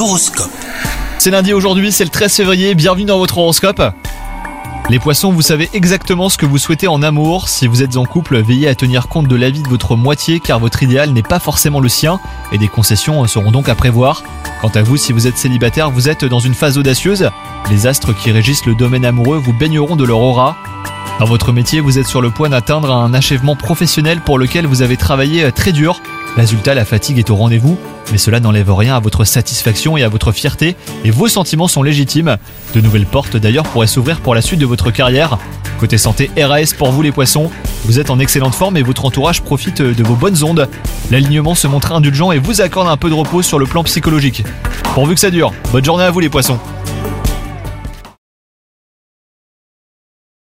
l'horoscope. C'est lundi aujourd'hui, c'est le 13 février, bienvenue dans votre horoscope. Les poissons, vous savez exactement ce que vous souhaitez en amour. Si vous êtes en couple, veillez à tenir compte de l'avis de votre moitié car votre idéal n'est pas forcément le sien et des concessions seront donc à prévoir. Quant à vous, si vous êtes célibataire, vous êtes dans une phase audacieuse. Les astres qui régissent le domaine amoureux vous baigneront de leur aura. Dans votre métier, vous êtes sur le point d'atteindre un achèvement professionnel pour lequel vous avez travaillé très dur. Résultat, la fatigue est au rendez-vous, mais cela n'enlève rien à votre satisfaction et à votre fierté, et vos sentiments sont légitimes. De nouvelles portes d'ailleurs pourraient s'ouvrir pour la suite de votre carrière. Côté santé, RAS pour vous les poissons, vous êtes en excellente forme et votre entourage profite de vos bonnes ondes. L'alignement se montre indulgent et vous accorde un peu de repos sur le plan psychologique. Pourvu que ça dure, bonne journée à vous les poissons.